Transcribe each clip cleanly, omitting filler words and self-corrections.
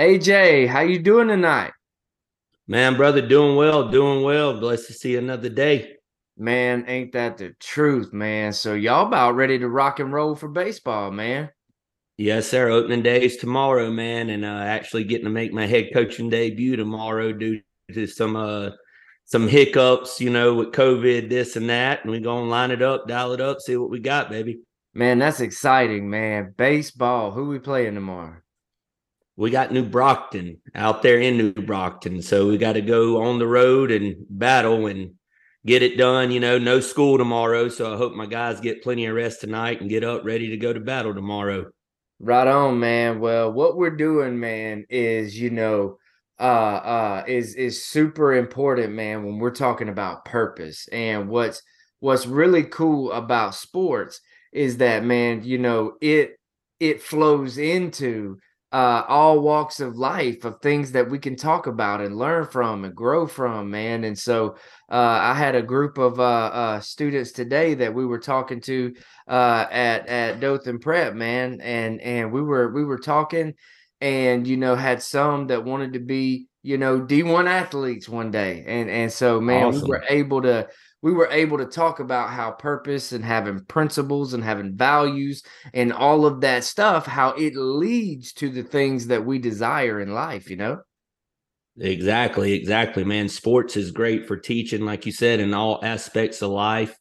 AJ, how you doing tonight? Man, brother, doing well. Blessed to see another day. Man, ain't that the truth, man. So y'all about ready to rock and roll for baseball, man. Yes, sir. Opening day is tomorrow, man. And actually getting to make my head coaching debut tomorrow due to some hiccups, you know, with COVID, this and that. And we're going to line it up, dial it up, see what we got, baby. Man, that's exciting, man. Baseball. Who we playing tomorrow? We got New Brockton out there in New Brockton. So we got to go on the road and battle and get it done. You know, no school tomorrow. So I hope my guys get plenty of rest tonight and get up ready to go to battle tomorrow. Right on, man. Well, what we're doing, man, is, you know, is super important, man, when we're talking about purpose. And what's really cool about sports is that, man, you know, it flows into all walks of life, of things that we can talk about and learn from and grow from, man. And so I had a group of students today that we were talking to at Dothan Prep, man. And we were talking, and, you know, had some that wanted to be, you know, D1 athletes one day. And so, man, awesome. We were able to talk about how purpose and having principles and having values and all of that stuff, how it leads to the things that we desire in life, you know? Exactly, man. Sports is great for teaching, like you said, in all aspects of life.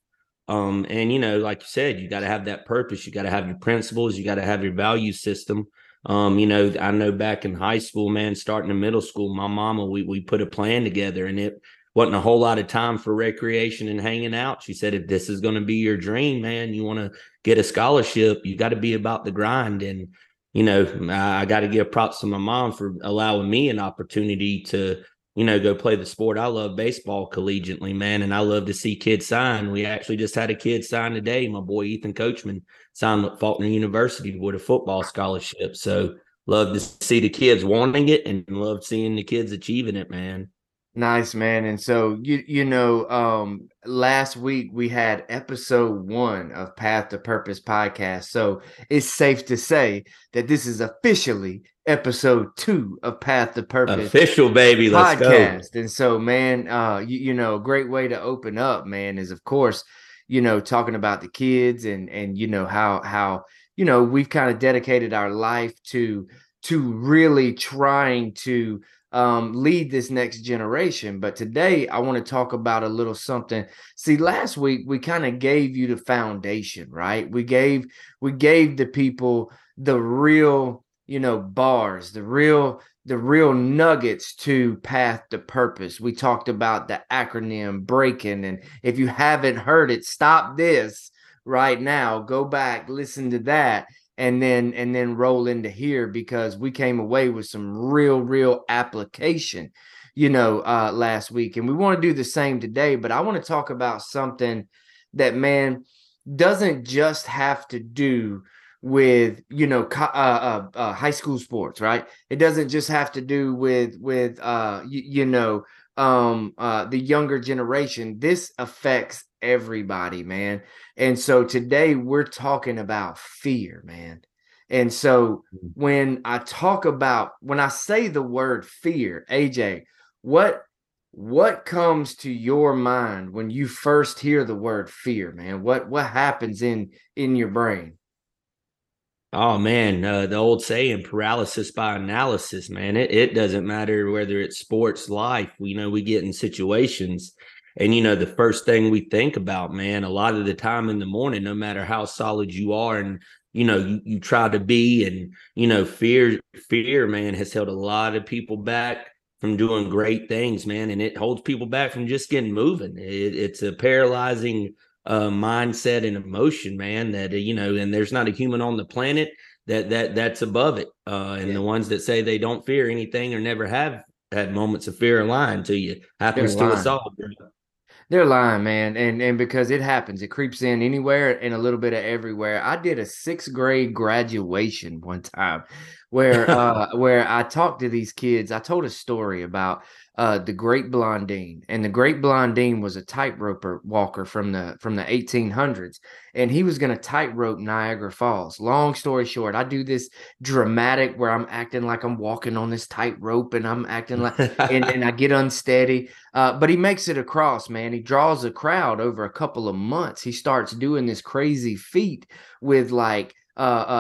And, you know, like you said, you got to have that purpose. You got to have your principles. You got to have your value system. You know, I know back in high school, man, starting in middle school, my mama, we put a plan together, and it wasn't a whole lot of time for recreation and hanging out. She said, if this is going to be your dream, man, you want to get a scholarship, you got to be about the grind. And, you know, I got to give props to my mom for allowing me an opportunity to, you know, go play the sport. I love baseball collegiately, man. And I love to see kids sign. We actually just had a kid sign today. My boy, Ethan Coachman, signed with Faulkner University with a football scholarship. So love to see the kids wanting it and love seeing the kids achieving it, man. Nice, man. And so, you know, last week we had episode 1 of Path2Purpose podcast. So it's safe to say that this is officially episode 2 of Path2Purpose. Official, baby. Let's go. And so, man, you know, a great way to open up, man, is, of course, you know, talking about the kids and, you know, how, you know, we've kind of dedicated our life to really trying to lead this next generation. But today I want to talk about a little something. See, last week we kind of gave you the foundation, right? We gave the people the real, you know, bars, the real nuggets to Path2Purpose. We talked about the acronym BREAKIN, and if you haven't heard it, stop this right now, go back, listen to that. And then roll into here, because we came away with some real application, you know, last week. And we want to do the same today, but I want to talk about something that, man, doesn't just have to do with, you know, high school sports, right? It doesn't just have to do with the younger generation. This affects everybody, man. And so today we're talking about fear, man. And so when I say the word fear, AJ, what comes to your mind when you first hear the word fear, man? What happens in your brain? Oh, man, the old saying, paralysis by analysis, man, it doesn't matter whether it's sports, life, we get in situations. And, the first thing we think about, man, a lot of the time in the morning, no matter how solid you are and, you try to be and, fear, man, has held a lot of people back from doing great things, man. And it holds people back from just getting moving. It's a paralyzing mindset and emotion, man, that, and there's not a human on the planet that's above it. And yeah. The ones that say they don't fear anything or never have had moments of fear are lying to you. Happens to us all. They're lying, man. And because it happens, it creeps in anywhere and a little bit of everywhere. I did a 6th grade graduation one time where I talked to these kids. I told a story about the Great Blondin, and the Great Blondin was a tightrope walker from the 1800s, and he was going to tightrope Niagara Falls. Long story short, I do this dramatic where I'm acting like I'm walking on this tightrope, and I'm acting like and I get unsteady. But he makes it across, man. He draws a crowd over a couple of months. He starts doing this crazy feat with like.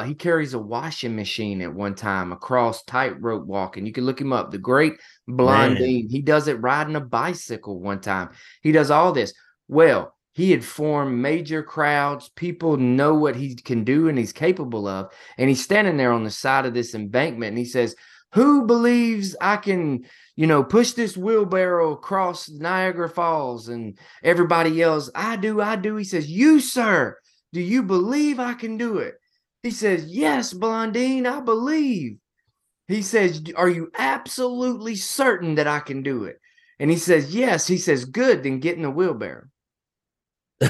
He carries a washing machine at one time across tightrope walking. You can look him up. The Great Blondin. He does it riding a bicycle one time. He does all this. Well, he had formed major crowds. People know what he can do and he's capable of. And he's standing there on the side of this embankment and he says, "Who believes I can, push this wheelbarrow across Niagara Falls?" And everybody yells, "I do, I do." He says, "You, sir, do you believe I can do it?" He says, "Yes, Blondin, I believe." He says, "Are you absolutely certain that I can do it?" And he says, "Yes." He says, "Good, then get in the wheelbarrow."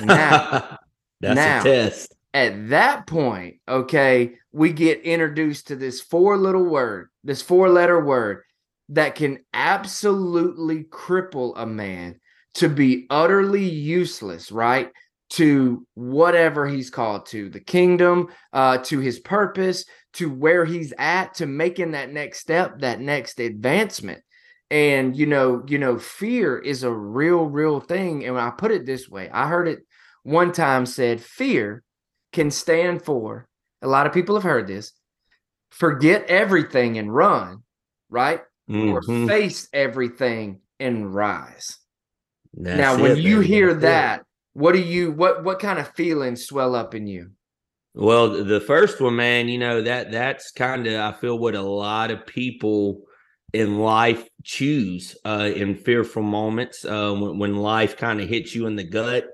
Now, That's a test. At that point, okay, we get introduced to this four-letter word that can absolutely cripple a man to be utterly useless, right? To whatever he's called to, the kingdom, to his purpose, to where he's at, to making that next step, that next advancement. And, fear is a real, real thing. And when I put it this way, I heard it one time said, fear can stand for, a lot of people have heard this, forget everything and run, right? Mm-hmm. Or face everything and rise. That's now, when it, you hear that, what do you, what kind of feelings swell up in you? Well, the first one, man, that's kind of, I feel what a lot of people in life choose in fearful moments when life kind of hits you in the gut.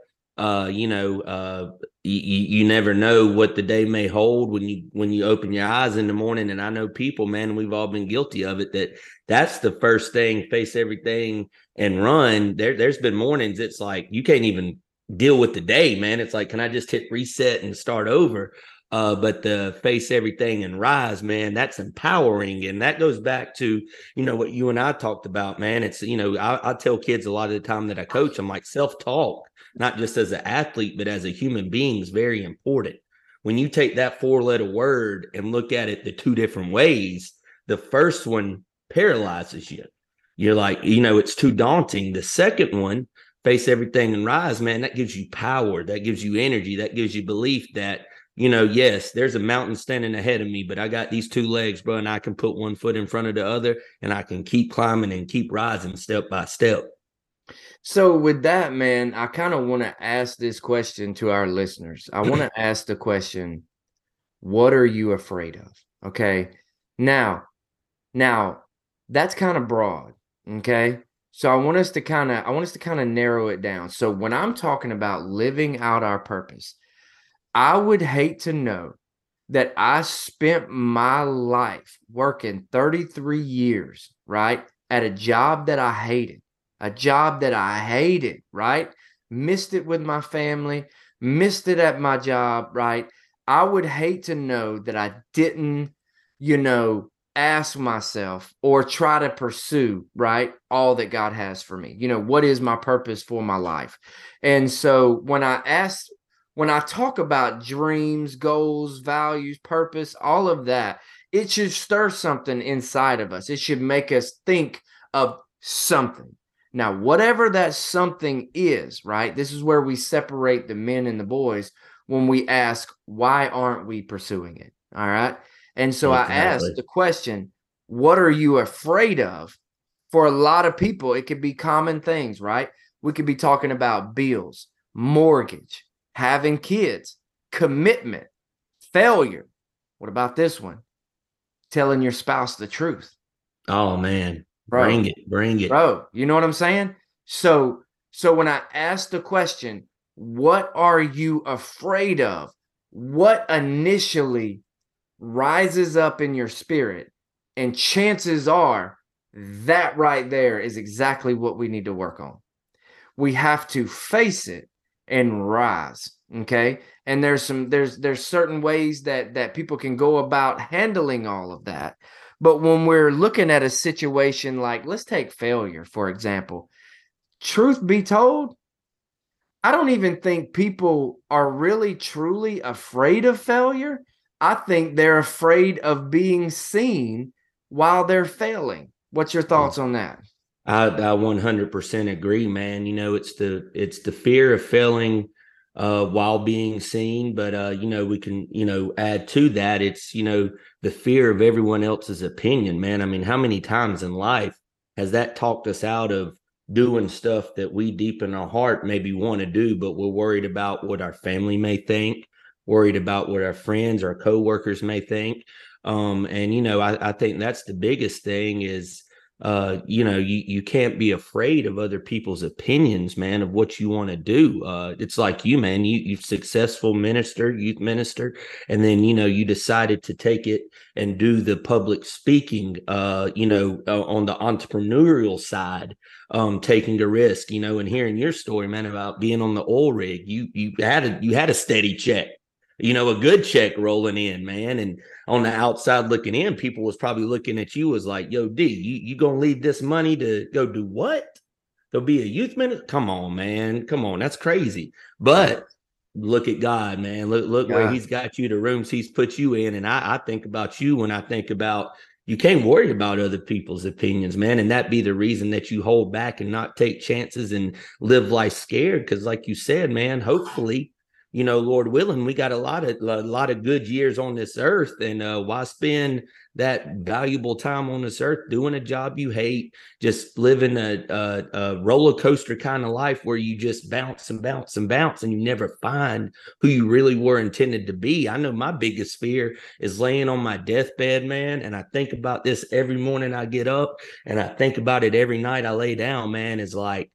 You never know what the day may hold when you open your eyes in the morning. And I know people, man, we've all been guilty of it, that's the first thing, face everything and run. There's been mornings it's like you can't even deal with the day, man. It's like, can I just hit reset and start over? But the face everything and rise, man, that's empowering. And that goes back to, what you and I talked about, man. It's, I tell kids a lot of the time that I coach, I'm like, self-talk, not just as an athlete, but as a human being is very important. When you take that 4-letter word and look at it the two different ways, the first one paralyzes you. You're like, it's too daunting. The second one, face everything and rise, man, that gives you power, that gives you energy, that gives you belief that, yes, there's a mountain standing ahead of me, but I got these 2 legs, bro, and I can put one foot in front of the other and I can keep climbing and keep rising step by step. So with that, man, I kind of want to ask this question to our listeners. I want to ask the question, what are you afraid of? Okay. Now that's kind of broad. Okay. So I want us to kind of narrow it down. So when I'm talking about living out our purpose, I would hate to know that I spent my life working 33 years, right, at a job that I hated, right? Missed it with my family, missed it at my job, right? I would hate to know that I didn't, ask myself or try to pursue, right, all that God has for me. What is my purpose for my life? And so when I talk about dreams, goals, values, purpose, all of that, it should stir something inside of us. It should make us think of something. Now, whatever that something is, right, this is where we separate the men and the boys when we ask, why aren't we pursuing it? All right. And so definitely. I asked the question, what are you afraid of? For a lot of people, it could be common things, right? We could be talking about bills, mortgage, having kids, commitment, failure. What about this one? Telling your spouse the truth. Oh, man. Bro, bring it. Bro, you know what I'm saying? So when I asked the question, what are you afraid of? What initially rises up in your spirit? And chances are that right there is exactly what we need to work on. We have to face it and rise. Okay. And there's certain ways that people can go about handling all of that. But when we're looking at a situation like, let's take failure, for example, truth be told, I don't even think people are really truly afraid of failure. I think they're afraid of being seen while they're failing. What's your thoughts on that? I 100% agree, man. You know, it's the fear of failing while being seen. But, you know, we can, you know, add to that. It's, you know, the fear of everyone else's opinion, man. I mean, how many times in life has that talked us out of doing stuff that we deep in our heart maybe want to do, but we're worried about what our family may think, worried about what our friends, our coworkers may think. And, you know, I think that's the biggest thing is, you know, you can't be afraid of other people's opinions, man, of what you want to do. It's like you, man, you've successful minister, youth minister, and then, you know, you decided to take it and do the public speaking, you know, on the entrepreneurial side, taking a risk, you know, and hearing your story, man, about being on the oil rig, you had a steady check. You know, a good check rolling in, man. And on the outside looking in, people was probably looking at you as like, yo, D, you gonna leave this money to go do what? There'll be a youth minute? Come on, man. Come on. That's crazy. But look at God, man. Look where he's got you, the rooms he's put you in. And I think about you when I think about you can't worry about other people's opinions, man. And that be the reason that you hold back and not take chances and live life scared. Because like you said, man, hopefully, you know, Lord willing, we got a lot of good years on this earth, and why spend that valuable time on this earth doing a job you hate, just living a roller coaster kind of life where you just bounce and bounce and bounce, and you never find who you really were intended to be. I know my biggest fear is laying on my deathbed, man, and I think about this every morning I get up, and I think about it every night I lay down, man. It's like,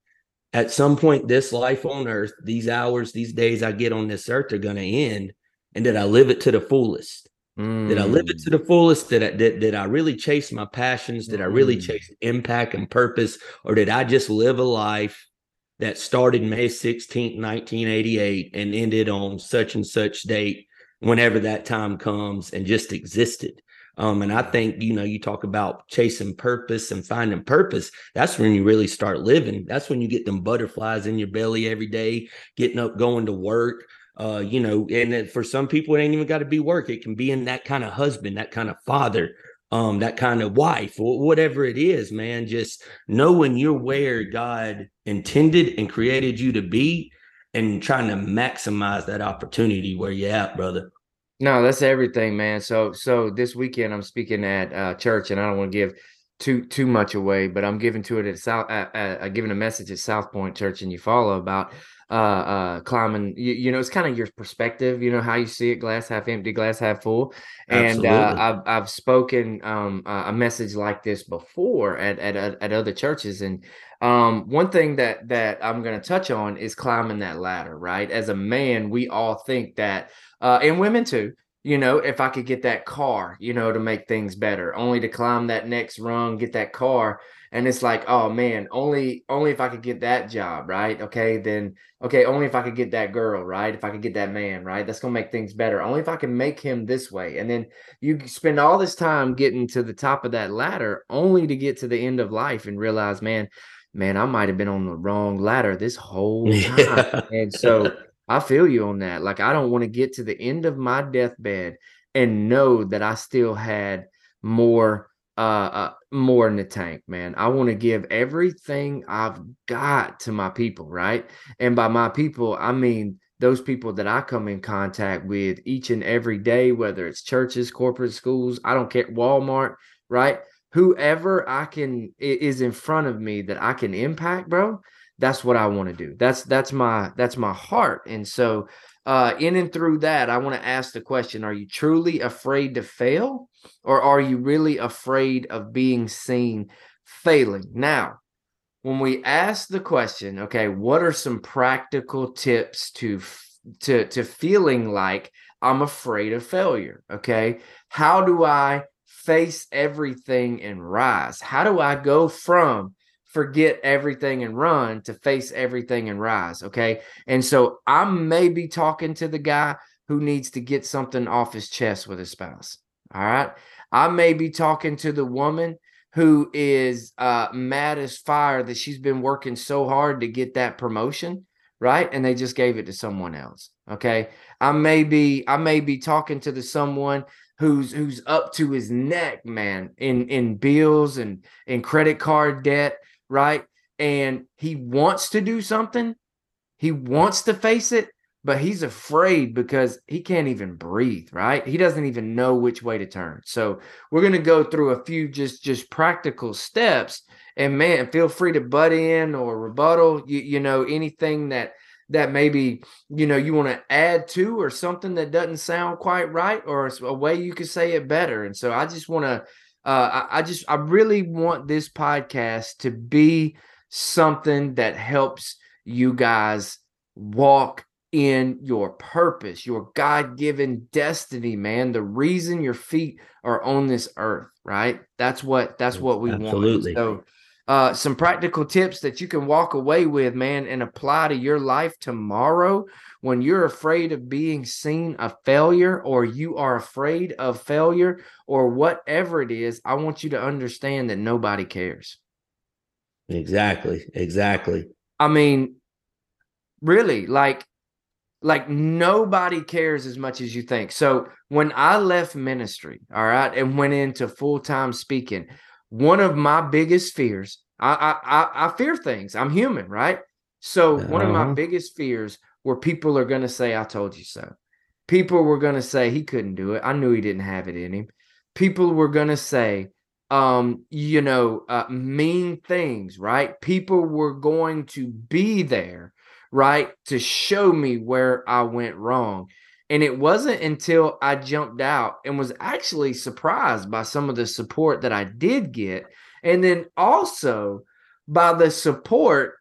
at some point, this life on earth, these hours, these days I get on this earth are going to end. And did I live it to the fullest? Did I live it to the fullest? Did I really chase my passions? Did I really chase impact and purpose? Or did I just live a life that started May 16th, 1988 and ended on such and such date, whenever that time comes, and just existed? And I think, you know, you talk about chasing purpose and finding purpose. That's when you really start living. That's when you get them butterflies in your belly every day, getting up, going to work, you know, and for some people, it ain't even got to be work. It can be in that kind of husband, that kind of father, that kind of wife, or whatever it is, man. Just knowing you're where God intended and created you to be and trying to maximize that opportunity where you're at, brother. No, that's everything, man. So this weekend I'm speaking at church, and I don't want to give too much away, but I'm giving to it at giving a message at South Point Church, and you follow about climbing. You know, it's kind of your perspective. You know how you see it: glass half empty, glass half full. And I've spoken a message like this before at other churches, and one thing that I'm going to touch on is climbing that ladder. Right, as a man, we all think that. And women too, you know, if I could get that car, you know, to make things better, only to climb that next rung, get that car. And it's like, oh man, only if I could get that job, right? Okay, then, okay, only if I could get that girl, right? If I could get that man, right? That's going to make things better. Only if I can make him this way. And then you spend all this time getting to the top of that ladder only to get to the end of life and realize, man, I might have been on the wrong ladder this whole time. Yeah. And so I feel you on that. Like, I don't want to get to the end of my deathbed and know that I still had more in the tank, man. I want to give everything I've got to my people, right? And by my people, I mean those people that I come in contact with each and every day, whether it's churches, corporate schools, I don't care, Walmart, right? Whoever I can is in front of me that I can impact, bro. That's what I want to do. That's my heart. And so in and through that, I want to ask the question, are you truly afraid to fail, or are you really afraid of being seen failing? Now, when we ask the question, okay, what are some practical tips to feeling like I'm afraid of failure? Okay, how do I face everything and rise? How do I go from forget everything and run to face everything and rise? Okay, and so I may be talking to the guy who needs to get something off his chest with his spouse. All right, I may be talking to the woman who is mad as fire that she's been working so hard to get that promotion, right? And they just gave it to someone else, okay? I may be talking to the someone who's up to his neck, man, in bills and in credit card debt, right? And he wants to do something. He wants to face it, but he's afraid because he can't even breathe, right? He doesn't even know which way to turn. So we're going to go through a few just practical steps, and man, feel free to butt in or rebuttal, you know, anything that maybe, you know, you want to add to, or something that doesn't sound quite right, or a way you could say it better. And so I just want to, I really want this podcast to be something that helps you guys walk in your purpose, your God-given destiny, man, the reason your feet are on this earth, right? That's what we Absolutely. Want. So some practical tips that you can walk away with, man, and apply to your life tomorrow when you're afraid of being seen a failure, or you are afraid of failure, or whatever it is. I want you to understand that nobody cares. Exactly. I mean, really, like nobody cares as much as you think. So when I left ministry, all right, and went into full-time speaking, one of my biggest fears, I fear things. I'm human, right? So one of my biggest fears were people are going to say, I told you so. People were going to say, he couldn't do it. I knew he didn't have it in him. People were going to say, mean things, right? People were going to be there, right, to show me where I went wrong. And it wasn't until I jumped out and was actually surprised by some of the support that I did get, and then also by the support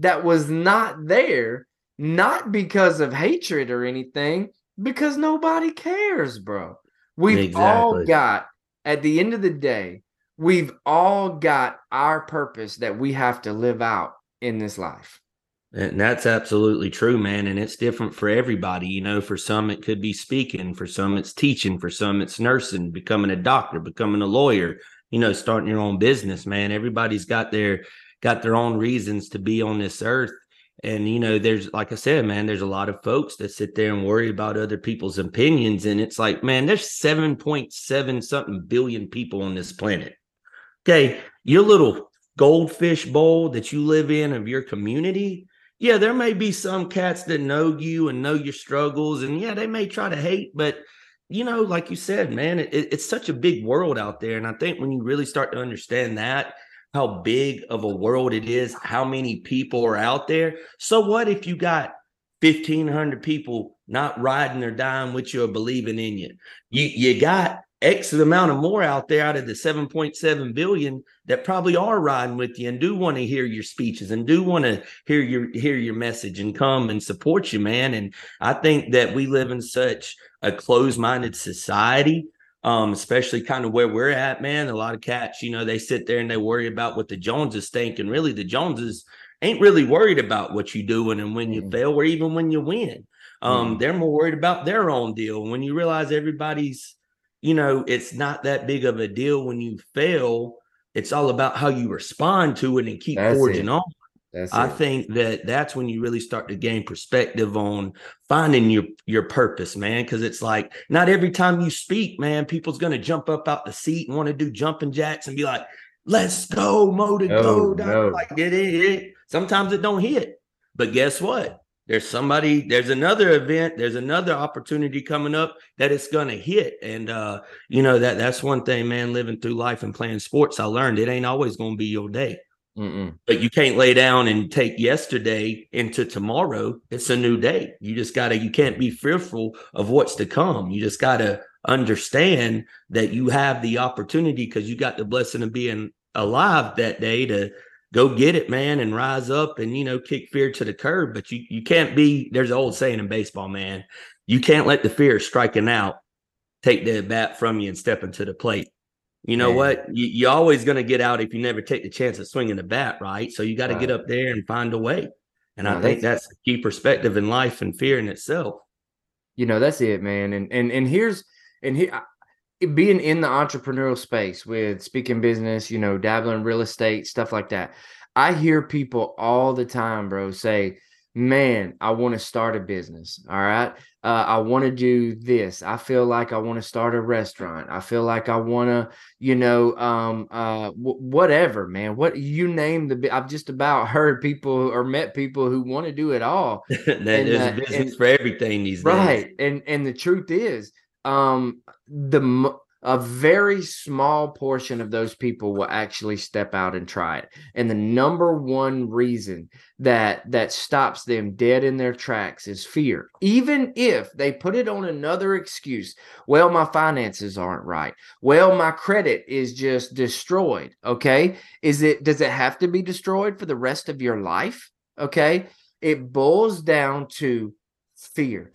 that was not there, not because of hatred or anything, because nobody cares, bro. We've all got, at the end of the day, we've all got our purpose that we have to live out in this life. And that's absolutely true, man. And it's different for everybody. You know, for some, it could be speaking. For some, it's teaching. For some, it's nursing, becoming a doctor, becoming a lawyer, you know, starting your own business, man. Everybody's got their own reasons to be on this earth. And, you know, there's, like I said, man, there's a lot of folks that sit there and worry about other people's opinions. And it's like, man, there's 7.7 something billion people on this planet. Okay. Your little goldfish bowl that you live in of your community. Yeah, there may be some cats that know you and know your struggles, and yeah, they may try to hate, but, you know, like you said, man, it's such a big world out there. And I think when you really start to understand that, how big of a world it is, how many people are out there. So what if you got 1,500 people not riding or dying with you or believing in you? You got X amount of more out there, out of the 7.7 billion that probably are riding with you and do want to hear your speeches and do want to hear your message and come and support you, man. And I think that we live in such a closed-minded society, especially kind of where we're at, man. A lot of cats, you know, they sit there and they worry about what the Joneses think, and really the Joneses ain't really worried about what you're doing and when you fail or even when you win. They're more worried about their own deal. When you realize everybody's, you know, it's not that big of a deal when you fail. It's all about how you respond to it and keep forging on. I think that's when you really start to gain perspective on finding your purpose, man. Because it's like, not every time you speak, man, people's going to jump up out the seat and want to do jumping jacks and be like, let's go, Mo, to go. No. Like, sometimes it don't hit. But guess what? There's somebody, there's another event, there's another opportunity coming up that it's going to hit. And, you know, that's one thing, man, living through life and playing sports. I learned it ain't always going to be your day. Mm-mm. But you can't lay down and take yesterday into tomorrow. It's a new day. You just got to, you can't be fearful of what's to come. You just got to understand that you have the opportunity because you got the blessing of being alive that day to go get it, man, and rise up and, you know, kick fear to the curb. But you can't be, there's an old saying in baseball, man, you can't let the fear of striking out take the bat from you and step into the plate. You know, man, what? You're always going to get out if you never take the chance of swinging the bat, right? So you got to get up there and find a way. And I think that's a key perspective in life and fear in itself. You know, that's it, man. And here's, and here, being in the entrepreneurial space with speaking business, you know, dabbling in real estate, stuff like that. I hear people all the time, bro, say, man, I want to start a business. All right. I want to do this. I feel like I want to start a restaurant. I feel like I want to, you know, whatever, man, what you name the, I've just about heard people or met people who want to do it all. There's a business for everything these days. Right. And the truth is, a very small portion of those people will actually step out and try it. And the number one reason that stops them dead in their tracks is fear. Even if they put it on another excuse, well, my finances aren't right. Well, my credit is just destroyed. Okay. Does it have to be destroyed for the rest of your life? Okay. It boils down to fear,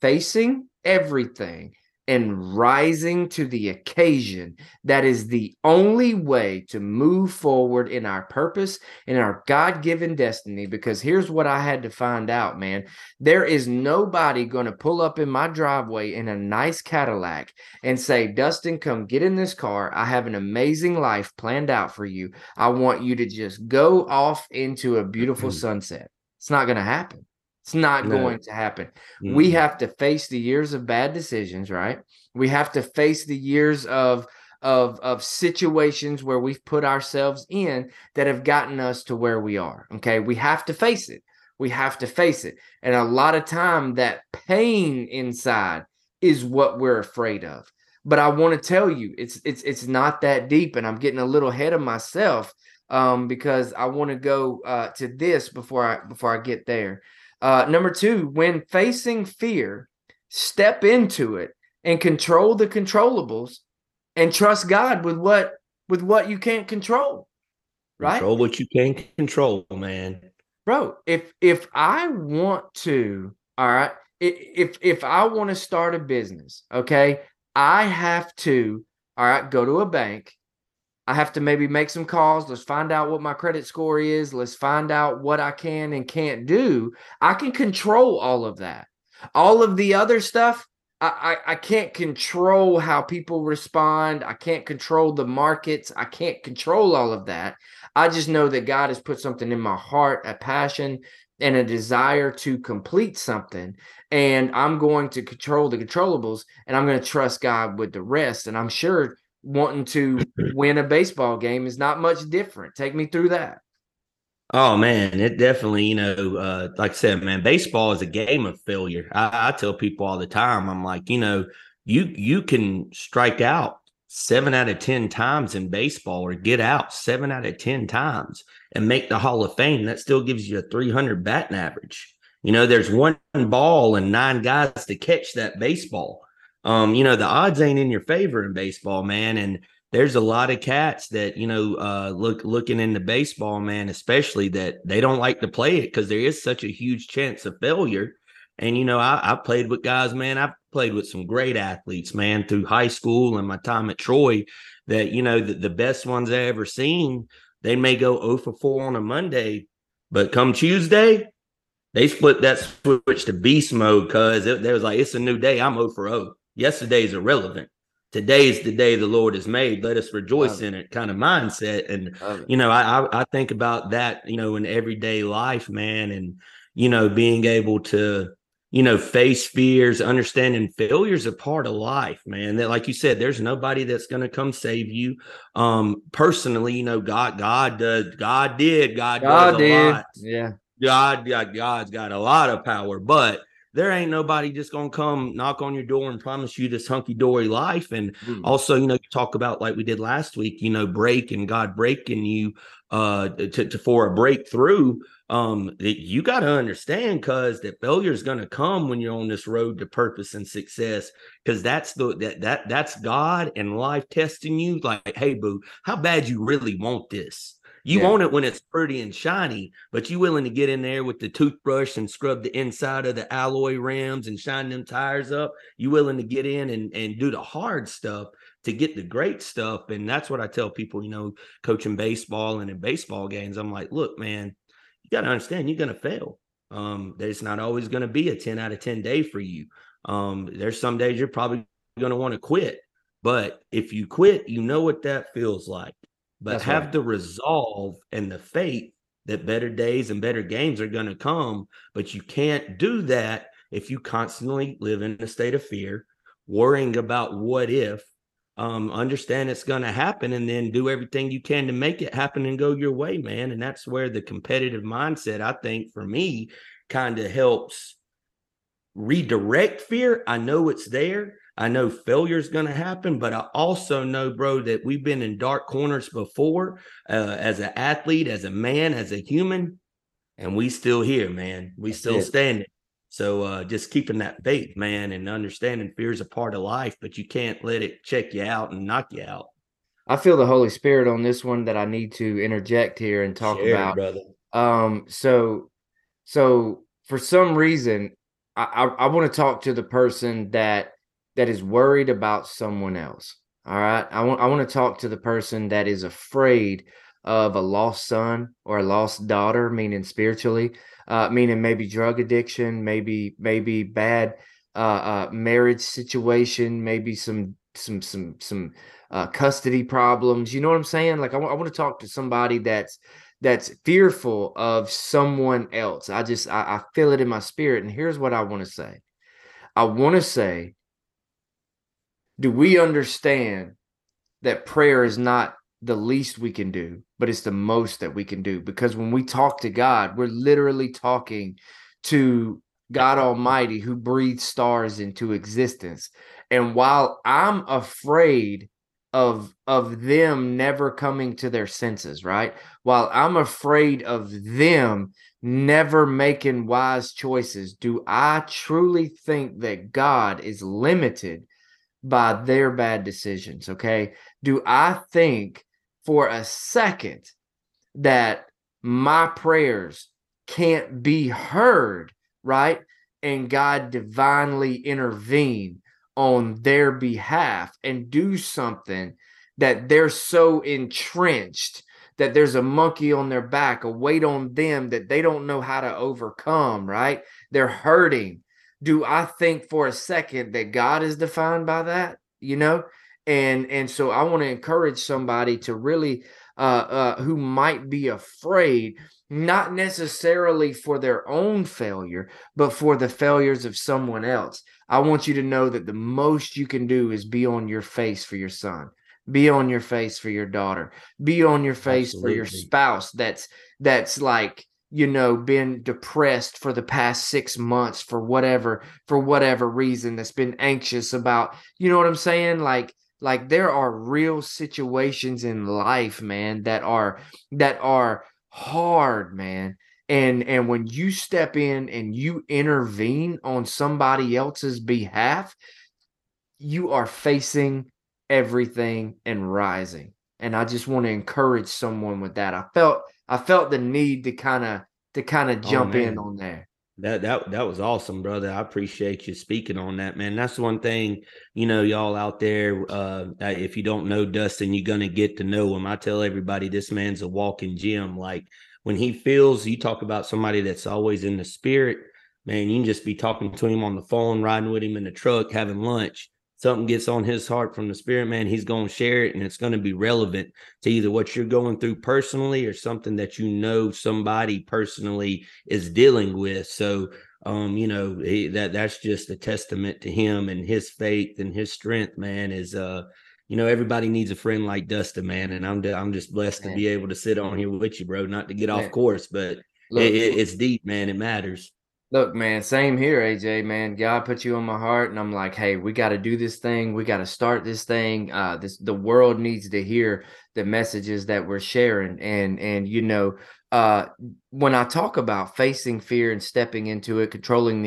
facing everything and rising to the occasion. That is the only way to move forward in our purpose, in our God-given destiny. Because here's what I had to find out, man. There is nobody going to pull up in my driveway in a nice Cadillac and say, Dustin, come get in this car. I have an amazing life planned out for you. I want you to just go off into a beautiful sunset. It's not going to happen. It's not going to happen. Mm. We have to face the years of bad decisions, right? We have to face the years of situations where we've put ourselves in that have gotten us to where we are. Okay. We have to face it. We have to face it. And a lot of time that pain inside is what we're afraid of. But I want to tell you, it's not that deep, and I'm getting a little ahead of myself because I want to go to this before I get there. Number two, when facing fear, step into it and control the controllables and trust God with what you can't control, right? Control what you can control, man. Bro, if I want to, all right, if I want to start a business, okay, I have to, all right, go to a bank. I have to maybe make some calls. Let's find out what my credit score is. Let's find out what I can and can't do. I can control all of that. All of the other stuff, I can't control how people respond. I can't control the markets. I can't control all of that. I just know that God has put something in my heart, a passion and a desire to complete something. And I'm going to control the controllables, and I'm going to trust God with the rest. And I'm sure wanting to win a baseball game is not much different. Take me through that. Oh, man, it definitely, you know, like I said, man, baseball is a game of failure. I tell people all the time, I'm like, you know, you can strike out 7 out of 10 times in baseball or get out 7 out of 10 times and make the Hall of Fame. That still gives you a 300 batting average. You know, there's one ball and 9 guys to catch that baseball. You know, the odds ain't in your favor in baseball, man. And there's a lot of cats that, you know, looking into baseball, man, especially that they don't like to play it because there is such a huge chance of failure. And, you know, I played with guys, man. I've played with some great athletes, man, through high school and my time at Troy that, you know, the best ones I ever seen, they may go 0 for 4 on a Monday, but come Tuesday, they split that switch to beast mode because they was like, it's a new day. I'm 0 for 0. Yesterday is irrelevant. Today is the day the Lord has made. Let us rejoice in it kind of mindset. And, you know, I think about that, you know, in everyday life, man. And, you know, being able to, you know, face fears, understanding failure's a part of life, man. That, like you said, there's nobody that's going to come save you. Personally, you know, God did a lot. Yeah. God's got a lot of power, but there ain't nobody just going to come knock on your door and promise you this hunky-dory life. And also, you know, you talk about like we did last week, you know, break and God breaking you for a breakthrough. You got to understand, cause that failure is going to come when you're on this road to purpose and success. Cause that's God and life testing you like, hey, boo, how bad you really want this? You want it when it's pretty and shiny, but you willing to get in there with the toothbrush and scrub the inside of the alloy rims and shine them tires up. You willing to get in and do the hard stuff to get the great stuff. And that's what I tell people, you know, coaching baseball and in baseball games. I'm like, look, man, you got to understand you're going to fail. There's not always going to be a 10 out of 10 day for you. There's some days you're probably going to want to quit. But if you quit, you know what that feels like. But that's have right. the resolve and the faith that better days and better games are going to come. But you can't do that if you constantly live in a state of fear, worrying about what if, understand it's going to happen, and then do everything you can to make it happen and go your way, man. And that's where the competitive mindset, I think, for me, kind of helps redirect fear. I know it's there. I know failure is going to happen, but I also know, bro, that we've been in dark corners before as an athlete, as a man, as a human, and we still here, man. We still standing. So just keeping that faith, man, and understanding fear is a part of life, but you can't let it check you out and knock you out. I feel the Holy Spirit on this one that I need to interject here and talk about. Brother. So for some reason, I want to talk to the person that is worried about someone else. All right. I want to talk to the person that is afraid of a lost son or a lost daughter, meaning spiritually, meaning maybe drug addiction, maybe bad marriage situation, maybe some custody problems. You know what I'm saying? Like I want to talk to somebody that's fearful of someone else. I feel it in my spirit. And here's what I want to say. I want to say, do we understand that prayer is not the least we can do, but it's the most that we can do? Because when we talk to God, we're literally talking to God Almighty, who breathes stars into existence. And while I'm afraid of them never coming to their senses, right? While I'm afraid of them never making wise choices, do I truly think that God is limited by their bad decisions? Okay. Do I think for a second that my prayers can't be heard, right? And God divinely intervene on their behalf and do something that they're so entrenched that there's a monkey on their back, a weight on them that they don't know how to overcome, right? They're hurting. Do I think for a second that God is defined by that, you know? And so I want to encourage somebody to really, who might be afraid, not necessarily for their own failure, but for the failures of someone else. I want you to know that the most you can do is be on your face for your son. Be on your face for your daughter. Be on your face for your spouse that's like, you know, been depressed for the past 6 months for whatever reason, that's been anxious about, you know what I'm saying? Like there are real situations in life, man, that are hard, man. And when you step in and you intervene on somebody else's behalf, you are facing everything and rising. And I just want to encourage someone with that. I felt the need to kind of jump in on there. That was awesome, brother. I appreciate you speaking on that, man. That's one thing, you know, y'all out there, if you don't know Dustin, you're going to get to know him. I tell everybody this man's a walking gym. Like when he feels, you talk about somebody that's always in the spirit, man, you can just be talking to him on the phone, riding with him in the truck, having lunch. Something gets on his heart from the spirit, man, he's going to share it, and it's going to be relevant to either what you're going through personally or something that, you know, somebody personally is dealing with. So, you know, that's just a testament to him and his faith and his strength, man, is, you know, everybody needs a friend like Dustin, man. And I'm just blessed to be able to sit on here with you, bro, not to get off course, but Look, it's deep, man. It matters. Look, man, same here, AJ, man. God put you in my heart, and I'm like, hey, we got to do this thing. We got to start this thing. The world needs to hear the messages that we're sharing. And you know, when I talk about facing fear and stepping into it, controlling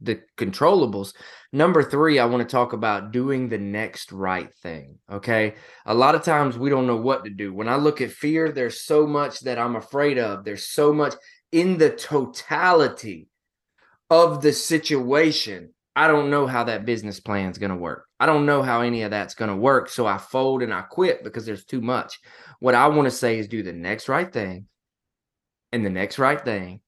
the controllables, number three, I want to talk about doing the next right thing. Okay. A lot of times we don't know what to do. When I look at fear, there's so much that I'm afraid of. There's so much in the totality of the situation. I don't know how that business plan is going to work. I don't know how any of that's going to work. So I fold and I quit because there's too much. What I want to say is do the next right thing and the next right thing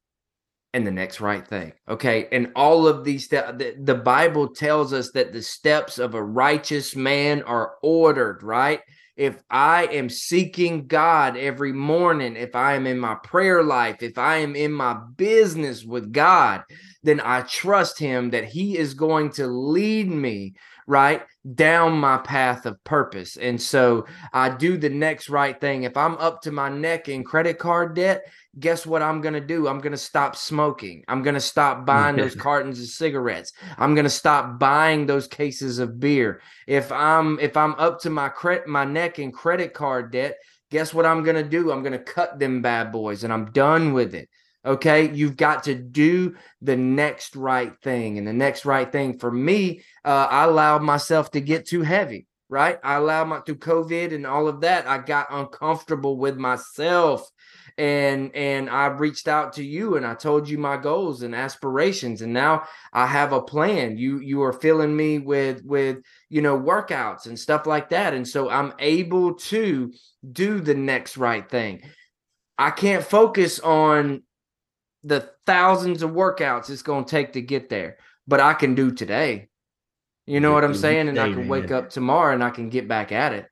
and the next right thing. Okay. And all of these steps, the Bible tells us that the steps of a righteous man are ordered, right? If I am seeking God every morning, if I am in my prayer life, if I am in my business with God, then I trust him that he is going to lead me right down my path of purpose. And so I do the next right thing. If I'm up to my neck in credit card debt, guess what I'm going to do? I'm going to stop smoking. I'm going to stop buying those cartons of cigarettes. I'm going to stop buying those cases of beer. If I'm up to my neck in credit card debt, guess what I'm going to do? I'm going to cut them bad boys and I'm done with it. Okay, you've got to do the next right thing. And the next right thing for me, I allowed myself to get too heavy, right? I allowed through COVID and all of that, I got uncomfortable with myself. And I reached out to you and I told you my goals and aspirations. And now I have a plan. You are filling me with, you know, workouts and stuff like that. And so I'm able to do the next right thing. I can't focus on the thousands of workouts it's going to take to get there, but I can do today. You know what I'm saying? And I can wake up tomorrow and I can get back at it.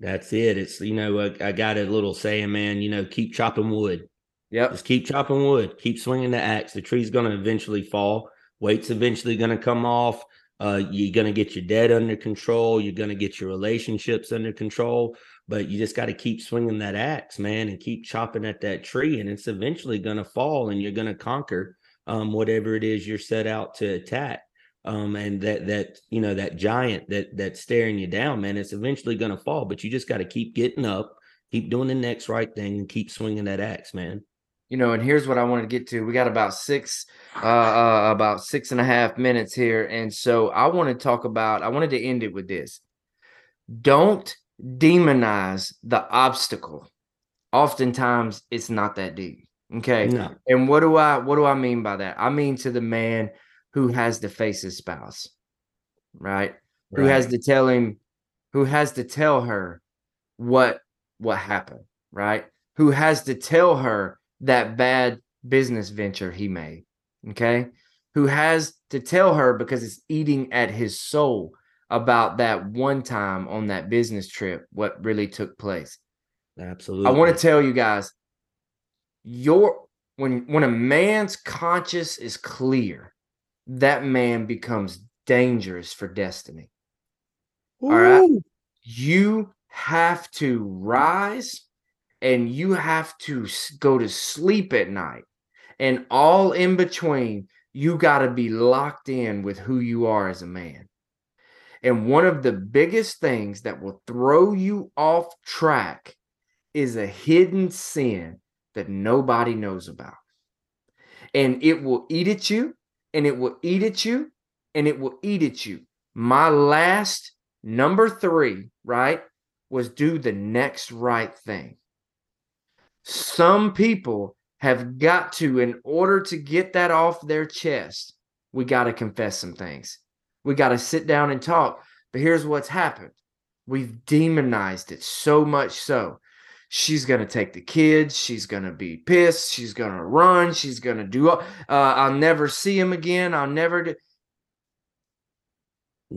That's it. It's, you know, I got a little saying, man, you know, keep chopping wood. Yep. Just keep chopping wood. Keep swinging the axe. The tree's going to eventually fall. Weight's eventually going to come off. You're going to get your debt under control. You're going to get your relationships under control. But you just got to keep swinging that axe, man, and keep chopping at that tree. And it's eventually going to fall and you're going to conquer whatever it is you're set out to attack. And that you know, that giant that's staring you down, man, it's eventually going to fall, but you just got to keep getting up, keep doing the next right thing and keep swinging that axe, man. You know, and here's what I want to get to. We got about 6.5 minutes here. And so I wanted to end it with this. Don't demonize the obstacle. Oftentimes it's not that deep. Okay. No. And what do I mean by that? I mean to the man who has to face his spouse, right? Who has to tell her what happened, right? Who has to tell her that bad business venture he made, okay? Who has to tell her because it's eating at his soul about that one time on that business trip, what really took place. Absolutely. I want to tell you guys, when a man's conscience is clear, that man becomes dangerous for destiny. Ooh. All right. You have to rise and you have to go to sleep at night. And all in between, you got to be locked in with who you are as a man. And one of the biggest things that will throw you off track is a hidden sin that nobody knows about. And it will eat at you. And it will eat at you, and it will eat at you. My last number three, right, was do the next right thing. Some people have got to, in order to get that off their chest, we got to confess some things. We got to sit down and talk. But here's what's happened. We've demonized it so much so. She's going to take the kids. She's going to be pissed. She's going to run. She's going to do, I'll never see him again. I'll never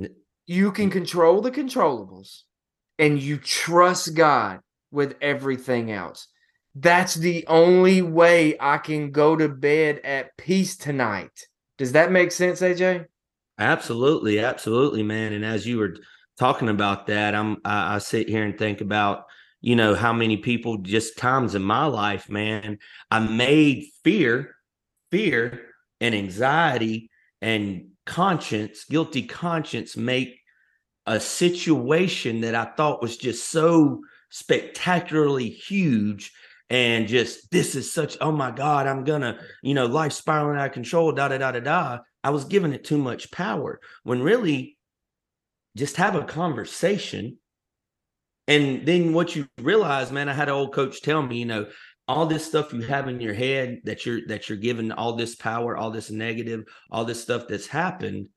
do. You can control the controllables and you trust God with everything else. That's the only way I can go to bed at peace tonight. Does that make sense, AJ? Absolutely. Absolutely, man. And as you were talking about that, I sit here and think about, you know, how many people, just times in my life, man, I made fear and anxiety and conscience, guilty conscience, make a situation that I thought was just so spectacularly huge and just, this is such, oh my God, I'm gonna, you know, life spiraling out of control, I was giving it too much power, when really just have a conversation. And then what you realize, man, I had an old coach tell me, you know, all this stuff you have in your head that you're giving all this power, all this negative, all this stuff that's happened,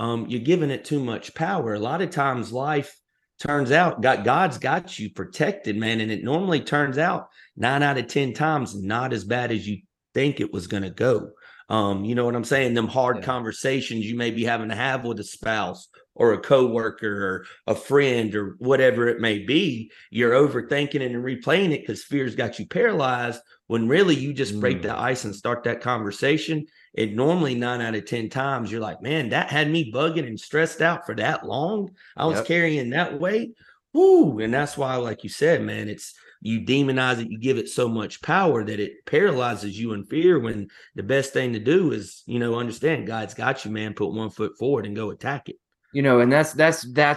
you're giving it too much power. A lot of times life turns out, God's got you protected, man. And it normally turns out 9 out of 10 times not as bad as you think it was going to go. You know what I'm saying? Them hard conversations you may be having to have with a spouse or a coworker or a friend or whatever it may be, you're overthinking and replaying it because fear's got you paralyzed, when really you just break the ice and start that conversation. It normally 9 out of 10 times you're like, man, that had me bugging and stressed out for that long. I was carrying that weight. Woo. And that's why, like you said, man, it's, you demonize it, you give it so much power that it paralyzes you in fear, when the best thing to do is, you know, understand God's got you, man, put one foot forward and go attack it. You know, and that's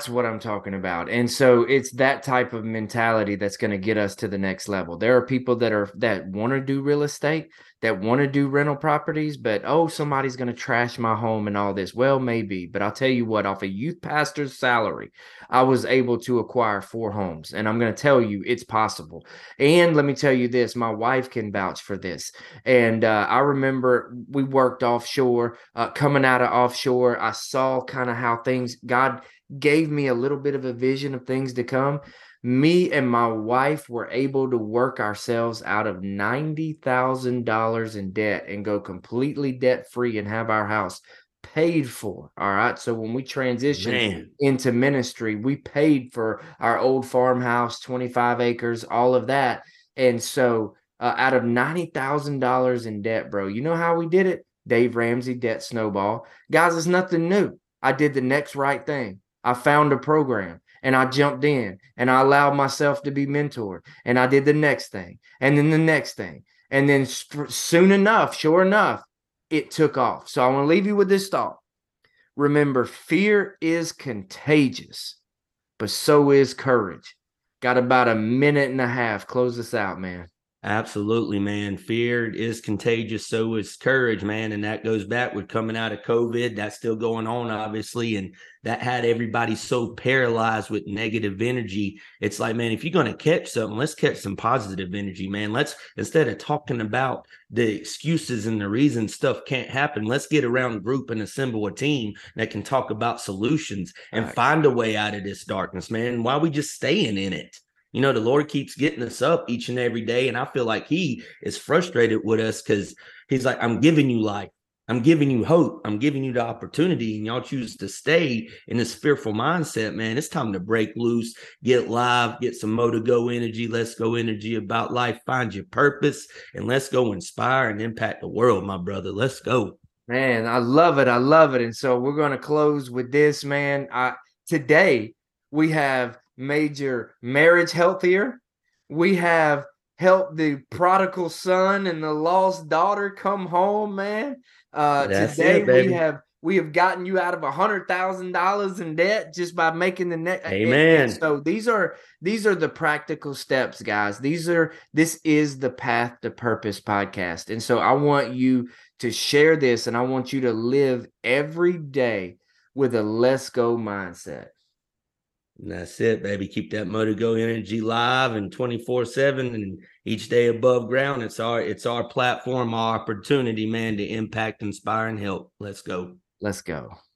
what I'm talking about. And so it's that type of mentality that's going to get us to the next level. There are people that want to do real estate, that want to do rental properties, but, oh, somebody's going to trash my home and all this. Well, maybe, but I'll tell you what, off a youth pastor's salary, I was able to acquire 4 homes, and I'm going to tell you it's possible. And let me tell you this, my wife can vouch for this. And I remember we worked offshore, coming out of offshore, I saw kind of how things, God gave me a little bit of a vision of things to come. Me and my wife were able to work ourselves out of $90,000 in debt and go completely debt-free and have our house paid for. All right. So when we transitioned into ministry, we paid for our old farmhouse, 25 acres, all of that. And so out of $90,000 in debt, bro, you know how we did it? Dave Ramsey, Debt Snowball. Guys, it's nothing new. I did the next right thing. I found a program and I jumped in and I allowed myself to be mentored, and I did the next thing and then the next thing. And then soon enough, sure enough, it took off. So I want to leave you with this thought. Remember, fear is contagious, but so is courage. Got about a minute and a half. Close this out, man. Absolutely, man. Fear is contagious. So is courage, man. And that goes back with coming out of COVID. That's still going on, obviously. And that had everybody so paralyzed with negative energy. It's like, man, if you're going to catch something, let's catch some positive energy, man. Let's, instead of talking about the excuses and the reasons stuff can't happen, let's get around a group and assemble a team that can talk about solutions and find a way out of this darkness, man. Why are we just staying in it? You know, the Lord keeps getting us up each and every day. And I feel like he is frustrated with us because he's like, I'm giving you life. I'm giving you hope. I'm giving you the opportunity. And y'all choose to stay in this fearful mindset, man. It's time to break loose, get live, get some mo to go energy. Let's go energy about life. Find your purpose, and let's go inspire and impact the world, my brother. Let's go. Man, I love it. I love it. And so we're going to close with this, man. Today we have made your marriage healthier. We have helped the prodigal son and the lost daughter come home, man. Today we have gotten you out of $100,000 in debt just by making the next. Amen. So these are the practical steps, guys. This is the Path to Purpose podcast, and so I want you to share this, and I want you to live every day with a let's go mindset. And that's it, baby. Keep that mo to go energy live and 24/7, and each day above ground. It's our platform, our opportunity, man, to impact, inspire, and help. Let's go. Let's go.